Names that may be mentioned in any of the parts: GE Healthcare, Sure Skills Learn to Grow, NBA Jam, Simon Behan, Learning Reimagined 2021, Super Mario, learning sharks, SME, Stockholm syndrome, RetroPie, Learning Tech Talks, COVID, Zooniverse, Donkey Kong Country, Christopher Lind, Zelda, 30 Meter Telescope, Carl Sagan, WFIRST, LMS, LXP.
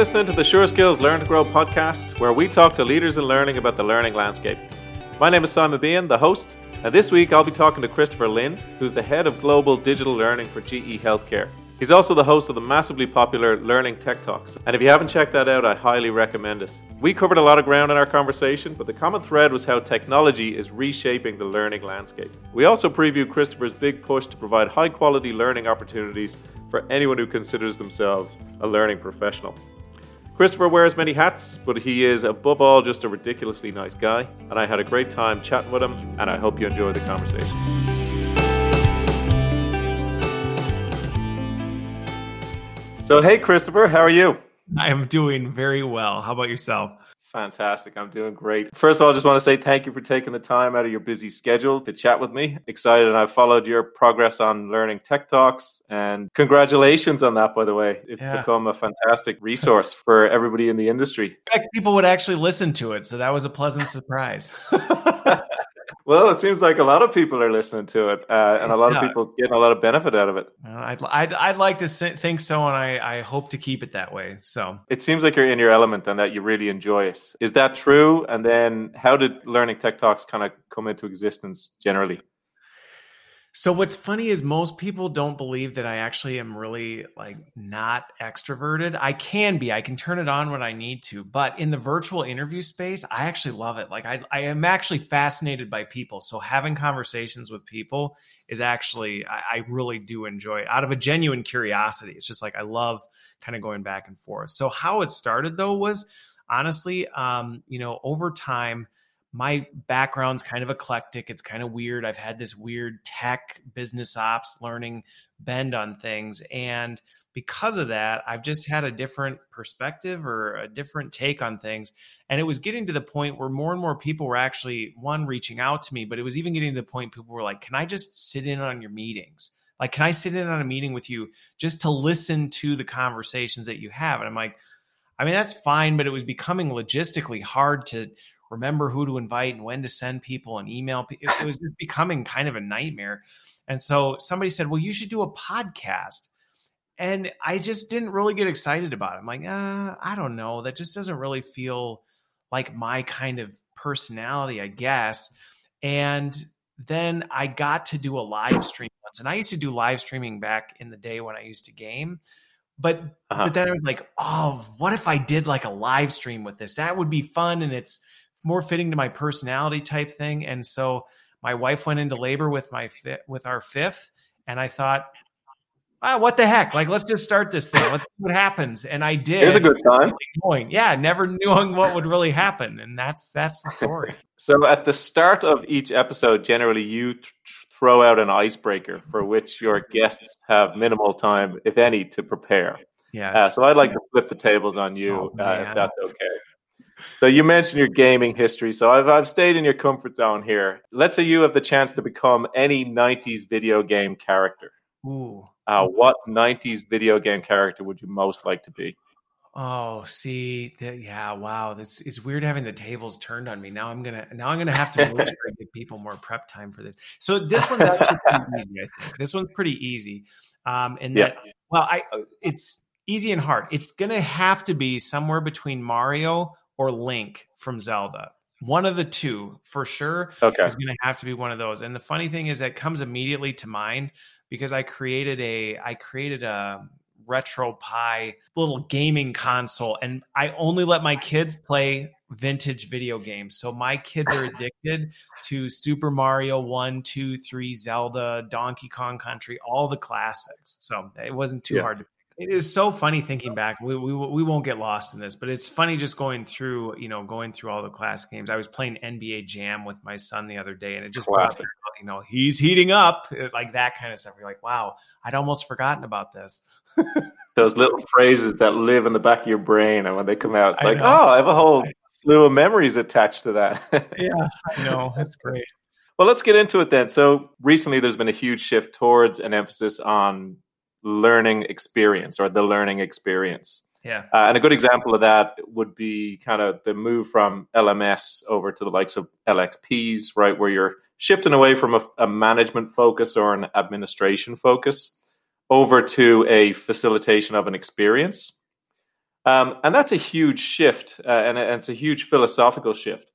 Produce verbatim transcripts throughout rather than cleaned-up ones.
listening to the Sure Skills Learn to Grow podcast, where we talk to leaders in learning about the learning landscape. My name is Simon Behan, the host, and this week I'll be talking to Christopher Lind, who's the head of global digital learning for G E Healthcare. He's also the host of the massively popular Learning Tech Talks, and if you haven't checked that out, I highly recommend it. We covered a lot of ground in our conversation, but the common thread was how technology is reshaping the learning landscape. We also previewed Christopher's big push to provide high-quality learning opportunities for anyone who considers themselves a learning professional. Christopher wears many hats, but he is above all just a ridiculously nice guy, and I had a great time chatting with him, and I hope you enjoy the conversation. So, hey, Christopher, how are you? I am doing very well. How about yourself? Fantastic. I'm doing great. First of all, I just want to say thank you for taking the time out of your busy schedule to chat with me. Excited. And I've followed your progress on Learning Tech Talks, and congratulations on that, by the way. It's yeah. become a fantastic resource for everybody in the industry. In fact, people would actually listen to it. So that was a pleasant surprise. Well, it seems like a lot of people are listening to it, uh, and a lot yeah. of people getting a lot of benefit out of it. Well, I'd, I'd I'd like to think so, and I, I hope to keep it that way. So it seems like you're in your element and that you really enjoy it. Is that true? And then how did Learning Tech Talks kind of come into existence generally? So what's funny is most people don't believe that I actually am really like not extroverted. I can be, I can turn it on when I need to, but in the virtual interview space, I actually love it. Like I, I am actually fascinated by people. So having conversations with people is actually, I, I really do enjoy it out of a genuine curiosity. It's just like, I love kind of going back and forth. So how it started though was honestly, um, you know, over time, my background's kind of eclectic. It's kind of weird. I've had this weird tech, business ops, learning bend on things. And because of that, I've just had a different perspective or a different take on things. And it was getting to the point where more and more people were actually, one, reaching out to me, but it was even getting to the point people were like, can I just sit in on your meetings? Like, can I sit in on a meeting with you just to listen to the conversations that you have? And I'm like, I mean, that's fine, but it was becoming logistically hard to remember who to invite and when to send people and email. It was just becoming kind of a nightmare. And so somebody said, well, you should do a podcast. And I just didn't really get excited about it. I'm like, uh, I don't know. That just doesn't really feel like my kind of personality, I guess. And then I got to do a live stream once. And I used to do live streaming back in the day when I used to game. But, uh-huh. but then I was like, oh, what if I did like a live stream with this? That would be fun. And it's more fitting to my personality type thing. And so my wife went into labor with my fi- with our fifth, and I thought, ah, what the heck? Like, let's just start this thing. Let's see what happens. And I did. It was a good time. Going. Yeah, never knowing what would really happen. And that's that's the story. So at the start of each episode, generally, you t- throw out an icebreaker for which your guests have minimal time, if any, to prepare. Yes. Uh, so I'd like yeah. to flip the tables on you, oh, uh, if that's okay. So you mentioned your gaming history. So I've I've stayed in your comfort zone here. Let's say you have the chance to become any nineties video game character. Ooh. Uh, what nineties video game character would you most like to be? Oh, see, the, yeah, wow. That's it's weird having the tables turned on me. Now I'm gonna now I'm gonna have to make sure I give people more prep time for this. So this one's actually pretty easy, I think. This one's pretty easy. Um, and yeah. that, well, I it's easy and hard. It's gonna have to be somewhere between Mario or Link from Zelda. One of the two, for sure, okay. is going to have to be one of those. And the funny thing is that comes immediately to mind because I created a I created a RetroPie little gaming console, and I only let my kids play vintage video games. So my kids are addicted to Super Mario one, two, three, Zelda, Donkey Kong Country, all the classics. So it wasn't too yeah. hard to It is so funny thinking back. We, we we won't get lost in this, but it's funny just going through, you know, going through all the classic games. I was playing N B A Jam with my son the other day, and it just, up, you know, he's heating up, like that kind of stuff. You're like, wow, I'd almost forgotten about this. Those little phrases that live in the back of your brain, and when they come out, it's like, oh, I have a whole slew of memories attached to that. Yeah, I know. That's great. Well, let's get into it then. So recently, there's been a huge shift towards an emphasis on learning experience or the learning experience. Yeah. Uh, and a good example of that would be kind of the move from L M S over to the likes of L X Ps, right? Where you're shifting away from a, a management focus or an administration focus over to a facilitation of an experience. Um, and that's a huge shift, uh, and, and it's a huge philosophical shift.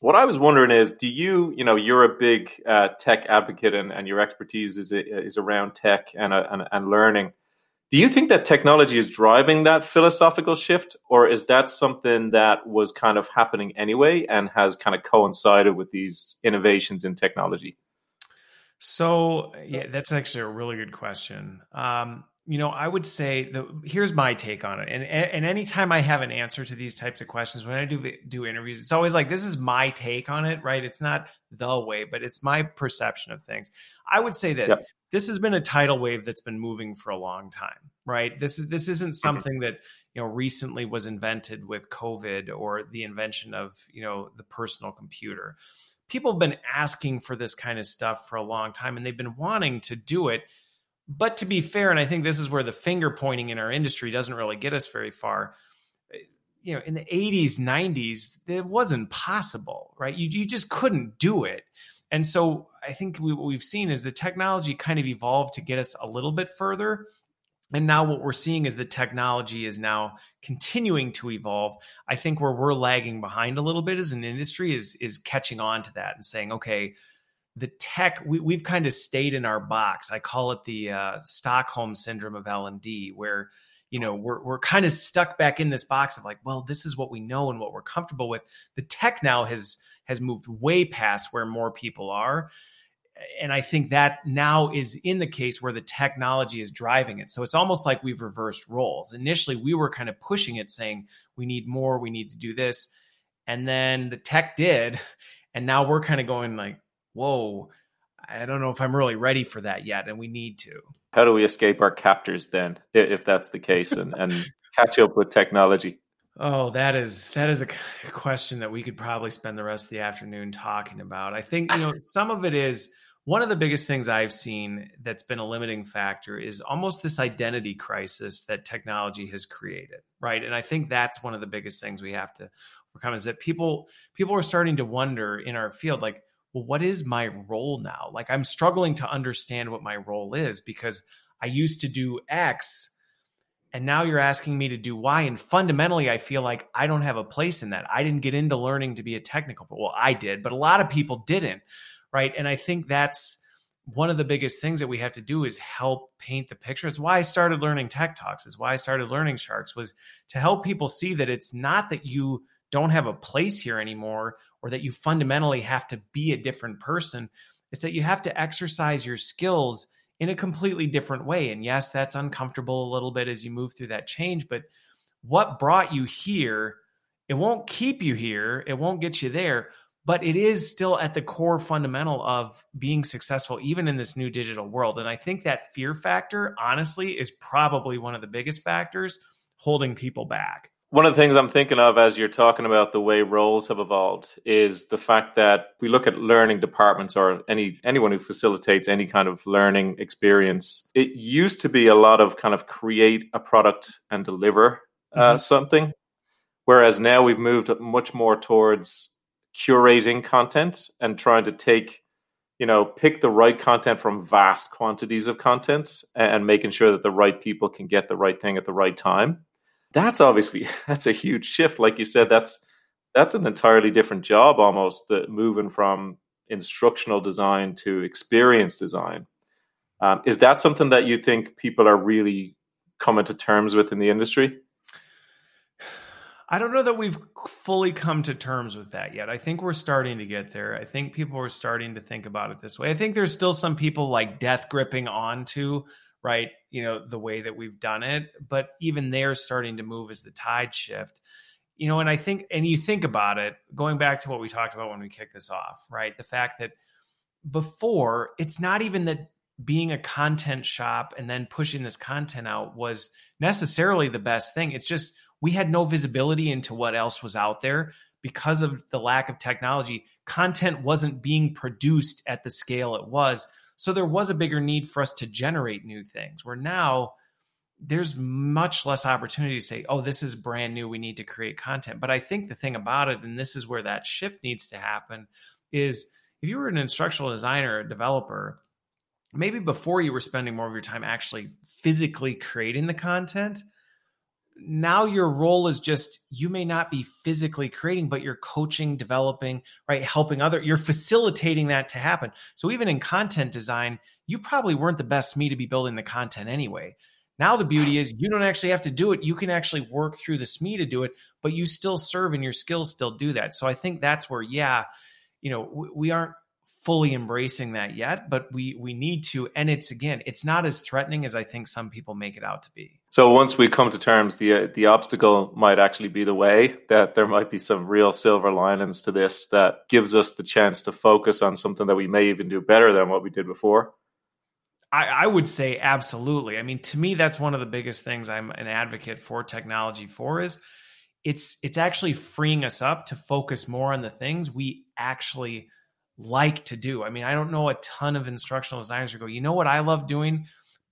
What I was wondering is, do you, you know, you're a big uh, tech advocate, and, and your expertise is is around tech and, uh, and and learning. Do you think that technology is driving that philosophical shift, or is that something that was kind of happening anyway and has kind of coincided with these innovations in technology? So yeah, that's actually a really good question. Um, you know, I would say the, here's my take on it. And, and anytime I have an answer to these types of questions, when I do do interviews, it's always like, this is my take on it, right? It's not the way, but it's my perception of things. I would say this, yeah. This has been a tidal wave that's been moving for a long time, right? This is, this isn't something that, you know, recently was invented with COVID or the invention of, you know, the personal computer. People have been asking for this kind of stuff for a long time, and they've been wanting to do it. But to be fair, and I think this is where the finger pointing in our industry doesn't really get us very far. You know, in the eighties, nineties, it wasn't possible, right? You, you just couldn't do it. And so I think we, what we've seen is the technology kind of evolved to get us a little bit further. And now what we're seeing is the technology is now continuing to evolve. I think where we're lagging behind a little bit as an industry is, is catching on to that and saying, okay, the tech, we, we've kind of stayed in our box. I call it the uh, Stockholm syndrome of L and D, where, you know, we're we're kind of stuck back in this box of like, well, this is what we know and what we're comfortable with. The tech now has has moved way past where more people are. And I think that now is in the case where the technology is driving it. So it's almost like we've reversed roles. Initially, we were kind of pushing it, saying, we need more, we need to do this. And then the tech did. And now we're kind of going like, whoa, I don't know if I'm really ready for that yet. And we need to. How do we escape our captors then, if that's the case, and, and catch up with technology? Oh, that is, that is a question that we could probably spend the rest of the afternoon talking about. I think, you know, some of it is one of the biggest things I've seen that's been a limiting factor is almost this identity crisis that technology has created, right? And I think that's one of the biggest things we have to overcome, is that people, people are starting to wonder in our field, like, well, what is my role now? Like, I'm struggling to understand what my role is, because I used to do X and now you're asking me to do Y. And fundamentally, I feel like I don't have a place in that. I didn't get into learning to be a technical, but well, I did, but a lot of people didn't, right? And I think that's one of the biggest things that we have to do, is help paint the picture. It's why I started Learning Tech Talks. It's why I started Learning Sharks, was to help people see that it's not that you don't have a place here anymore, or that you fundamentally have to be a different person. It's that you have to exercise your skills in a completely different way. And yes, that's uncomfortable a little bit as you move through that change, but what brought you here, it won't keep you here. It won't get you there, but it is still at the core fundamental of being successful, even in this new digital world. And I think that fear factor, honestly, is probably one of the biggest factors holding people back. One of the things I'm thinking of as you're talking about the way roles have evolved is the fact that we look at learning departments, or any anyone who facilitates any kind of learning experience. It used to be a lot of kind of create a product and deliver uh, mm-hmm. something, whereas now we've moved much more towards curating content and trying to take, you know, pick the right content from vast quantities of content and making sure that the right people can get the right thing at the right time. That's obviously, that's a huge shift. Like you said, that's that's an entirely different job almost, the, moving from instructional design to experience design. Um, is that something that you think people are really coming to terms with in the industry? I don't know that we've fully come to terms with that yet. I think we're starting to get there. I think people are starting to think about it this way. I think there's still some people like death gripping onto, right, you know, the way that we've done it, but even they're starting to move as the tide shift, you know, and I think, and you think about it, going back to what we talked about when we kicked this off, right? The fact that before, it's not even that being a content shop and then pushing this content out was necessarily the best thing. It's just, we had no visibility into what else was out there because of the lack of technology. Content wasn't being produced at the scale it was. So there was a bigger need for us to generate new things, where now there's much less opportunity to say, oh, this is brand new, we need to create content. But I think the thing about it, and this is where that shift needs to happen, is if you were an instructional designer, a developer, maybe before you were spending more of your time actually physically creating the content, now your role is just, you may not be physically creating, but you're coaching, developing, right? Helping other, you're facilitating that to happen. So even in content design, you probably weren't the best me to be building the content anyway. Now the beauty is you don't actually have to do it. You can actually work through the S M E to do it, but you still serve and your skills still do that. So I think that's where, yeah, you know, we aren't fully embracing that yet, but we we need to. And it's, again, it's not as threatening as I think some people make it out to be. So once we come to terms, the uh, the obstacle might actually be the way, that there might be some real silver linings to this that gives us the chance to focus on something that we may even do better than what we did before. I, I would say absolutely. I mean, to me, that's one of the biggest things I'm an advocate for technology for is it's it's actually freeing us up to focus more on the things we actually like to do. I mean, I don't know a ton of instructional designers who go, you know what I love doing?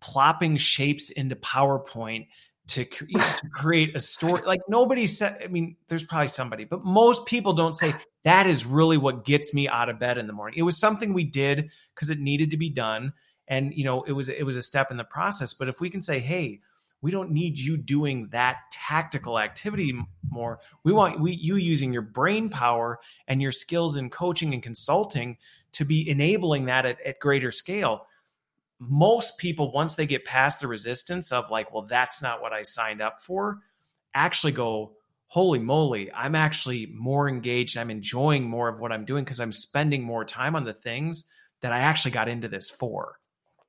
Plopping shapes into PowerPoint to, to create a story. Like nobody said, I mean, there's probably somebody, but most people don't say that is really what gets me out of bed in the morning. It was something we did because it needed to be done. And, you know, it was, it was a step in the process, but if we can say, hey, we don't need you doing that tactical activity more. We want we, you using your brain power and your skills in coaching and consulting to be enabling that at, at greater scale. Most people, once they get past the resistance of like, well, that's not what I signed up for, actually go, holy moly, I'm actually more engaged. I'm enjoying more of what I'm doing because I'm spending more time on the things that I actually got into this for.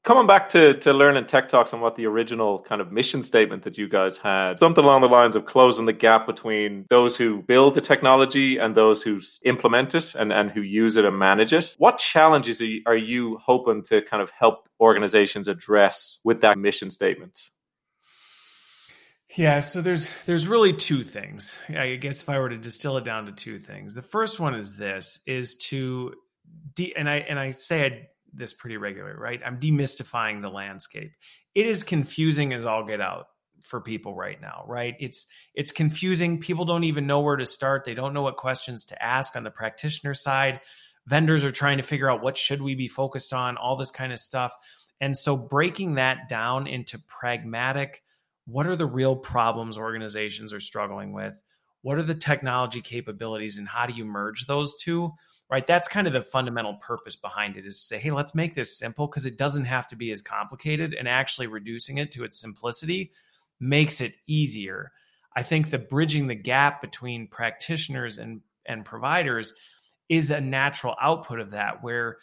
Coming back to, to Learning Tech Talks and what the original kind of mission statement that you guys had, something along the lines of closing the gap between those who build the technology and those who implement it and, and who use it and manage it. What challenges are you hoping to kind of help organizations address with that mission statement? Yeah, so there's there's really two things. I guess if I were to distill it down to two things. The first one is this, is to, de- and I and I say I this pretty regularly, right? I'm demystifying the landscape. It is confusing as all get out for people right now, right? It's, it's confusing. People don't even know where to start. They don't know what questions to ask on the practitioner side. Vendors are trying to figure out what should we be focused on, all this kind of stuff. And so breaking that down into pragmatic, what are the real problems organizations are struggling with? What are the technology capabilities and how do you merge those two? Right? That's kind of the fundamental purpose behind it, is to say, hey, let's make this simple because it doesn't have to be as complicated, and actually reducing it to its simplicity makes it easier. I think the bridging the gap between practitioners and, and providers is a natural output of that, where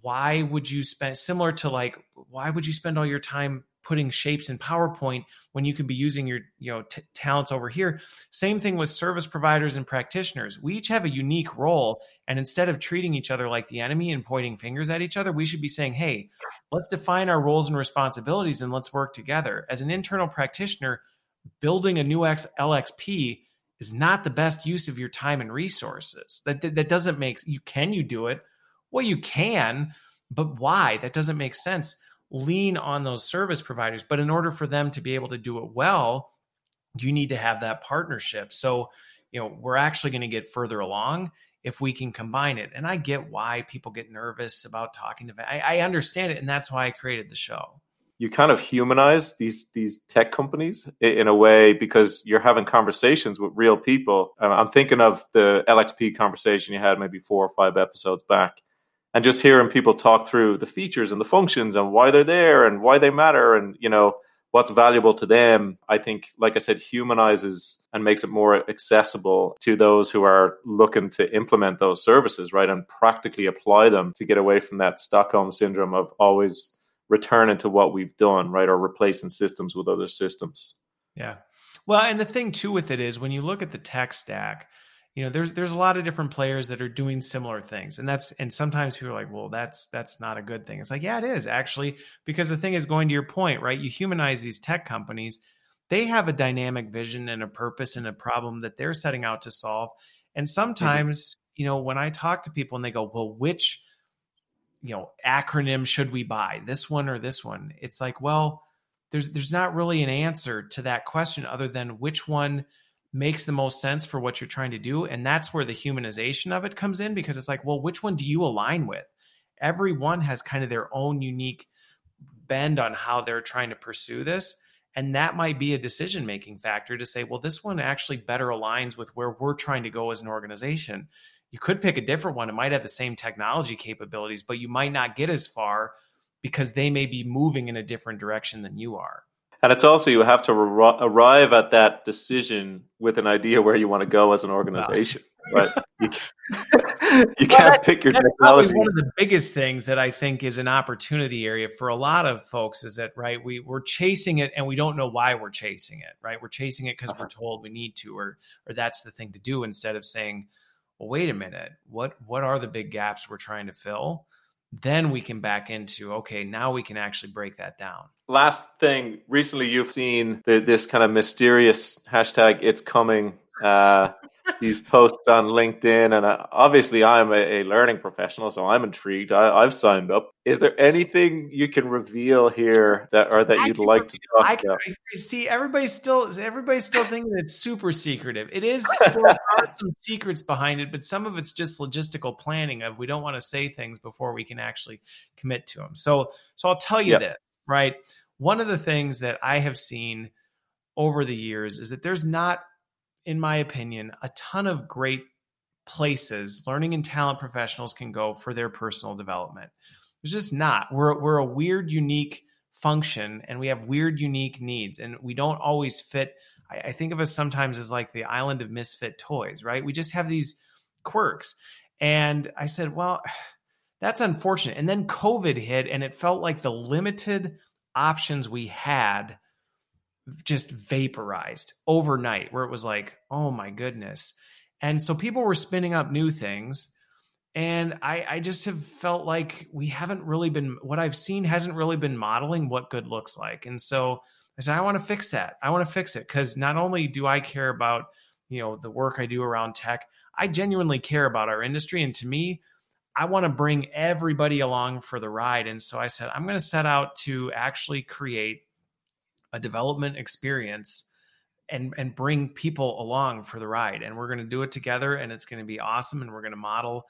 why would you spend, similar to like, why would you spend all your time putting shapes in PowerPoint when you could be using your you know t- talents over here. Same thing with service providers and practitioners. We each have a unique role. And instead of treating each other like the enemy and pointing fingers at each other, we should be saying, hey, let's define our roles and responsibilities and let's work together. As an internal practitioner, building a new X- L X P is not the best use of your time and resources. That, that, that doesn't make, you can you do it? Well, you can, but why? That doesn't make sense. Lean on those service providers. But in order for them to be able to do it well, you need to have that partnership. So, you know, we're actually going to get further along if we can combine it. And I get why people get nervous about talking to, I, I understand it. And that's why I created the show. You kind of humanize these these tech companies in a way, because you're having conversations with real people. And I'm thinking of the L X P conversation you had maybe four or five episodes back. And just hearing people talk through the features and the functions and why they're there and why they matter and, you know, what's valuable to them, I think, like I said, humanizes and makes it more accessible to those who are looking to implement those services, right? And practically apply them to get away from that Stockholm syndrome of always returning to what we've done, right? Or replacing systems with other systems. Yeah. Well, and the thing too with it is when you look at the tech stack, you know, there's there's a lot of different players that are doing similar things. And that's and sometimes people are like, well, that's that's not a good thing. It's like, yeah, it is actually, because the thing is, going to your point, right? You humanize these tech companies. They have a dynamic vision and a purpose and a problem that they're setting out to solve. And sometimes, mm-hmm. you know, when I talk to people and they go, well, which, you know, acronym should we buy? This one or this one? It's like, well, there's there's not really an answer to that question other than which one makes the most sense for what you're trying to do. And that's where the humanization of it comes in, because it's like, well, which one do you align with? Everyone has kind of their own unique bend on how they're trying to pursue this. And that might be a decision-making factor to say, well, this one actually better aligns with where we're trying to go as an organization. You could pick a different one. It might have the same technology capabilities, but you might not get as far because they may be moving in a different direction than you are. And it's also, you have to ar- arrive at that decision with an idea where you want to go as an organization. Wow. Right? You can't, you well, can't pick your that's technology. One of the biggest things that I think is an opportunity area for a lot of folks is that, right, we, we're chasing it and we don't know why we're chasing it, right? We're chasing it because uh-huh. we're told we need to, or or that's the thing to do, instead of saying, well, wait a minute, what what are the big gaps we're trying to fill? Then we can back into, okay, now we can actually break that down. Last thing, recently you've seen the, this kind of mysterious hashtag, it's coming, uh, these posts on LinkedIn. And I, obviously I'm a, a learning professional, so I'm intrigued. I, I've signed up. Is there anything you can reveal here that or that I you'd like reveal, to talk I about? Can, see, everybody's still, everybody's still thinking it's super secretive. It is still are some secrets behind it, but some of it's just logistical planning of we don't want to say things before we can actually commit to them. So, so I'll tell you yeah. this. Right. One of the things that I have seen over the years is that there's not, in my opinion, a ton of great places learning and talent professionals can go for their personal development. There's just not. We're we're a weird, unique function, and we have weird, unique needs, and we don't always fit. I, I think of us sometimes as like the island of misfit toys, right? We just have these quirks. And I said, well, that's unfortunate. And then COVID hit, and it felt like the limited options we had just vaporized overnight, where it was like, oh my goodness. And so people were spinning up new things. And I, I just have felt like we haven't really been, what I've seen hasn't really been modeling what good looks like. And so I said, I want to fix that. I want to fix it. Because not only do I care about, you know, the work I do around tech, I genuinely care about our industry. And to me, I want to bring everybody along for the ride. And so I said, I'm going to set out to actually create a development experience and, and bring people along for the ride. And we're going to do it together, and it's going to be awesome. And we're going to model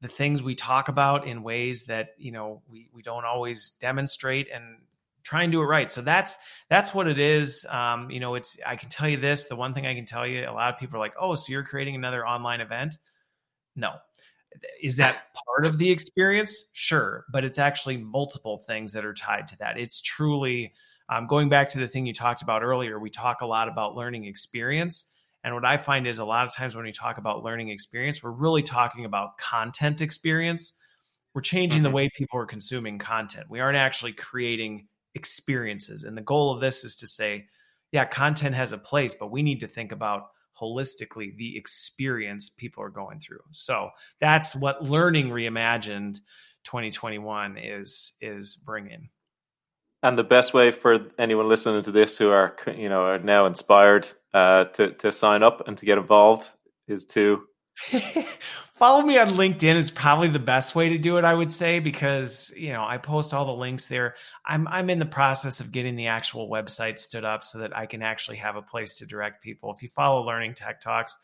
the things we talk about in ways that, you know, we, we don't always demonstrate, and try and do it right. So that's, that's what it is. Um, you know, it's, I can tell you this, the one thing I can tell you, a lot of people are like, oh, so you're creating another online event? No. Is that part of the experience? Sure. But it's actually multiple things that are tied to that. It's truly um, going back to the thing you talked about earlier. We talk a lot about learning experience. And what I find is a lot of times when we talk about learning experience, we're really talking about content experience. We're changing the way people are consuming content. We aren't actually creating experiences. And the goal of this is to say, yeah, content has a place, but we need to think about holistically the experience people are going through. So that's what Learning Reimagined twenty twenty-one is is bringing. And the best way for anyone listening to this who are you know are now inspired uh, to to sign up and to get involved is to follow me on LinkedIn. Is probably the best way to do it, I would say, because you know I post all the links there. I'm I'm in the process of getting the actual website stood up so that I can actually have a place to direct people. If you follow Learning Tech Talks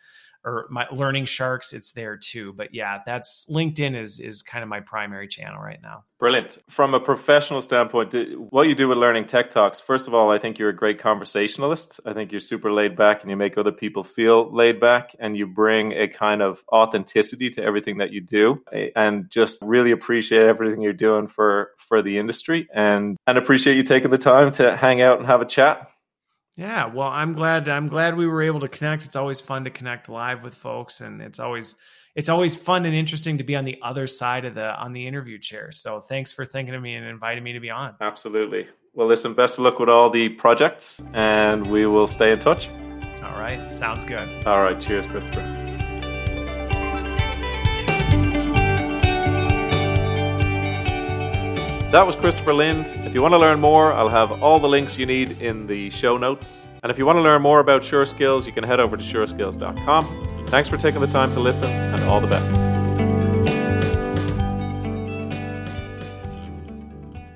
or my Learning Sharks, it's there too. But yeah, that's LinkedIn is is kind of my primary channel right now. Brilliant. From a professional standpoint, what you do with Learning Tech Talks, first of all, I think you're a great conversationalist. I think you're super laid back, and you make other people feel laid back, and you bring a kind of authenticity to everything that you do, and just really appreciate everything you're doing for, for the industry, and, and appreciate you taking the time to hang out and have a chat. Yeah, well, I'm glad I'm glad we were able to connect. It's always fun to connect live with folks, and it's always it's always fun and interesting to be on the other side of the on the interview chair. So thanks for thinking of me and inviting me to be on. Absolutely. Well, listen, best of luck with all the projects, and we will stay in touch. All right, sounds good. All right, cheers, Christopher. That was Christopher Lind. If you want to learn more, I'll have all the links you need in the show notes. And if you want to learn more about Sure Skills, you can head over to sure skills dot com. Thanks for taking the time to listen, and all the best.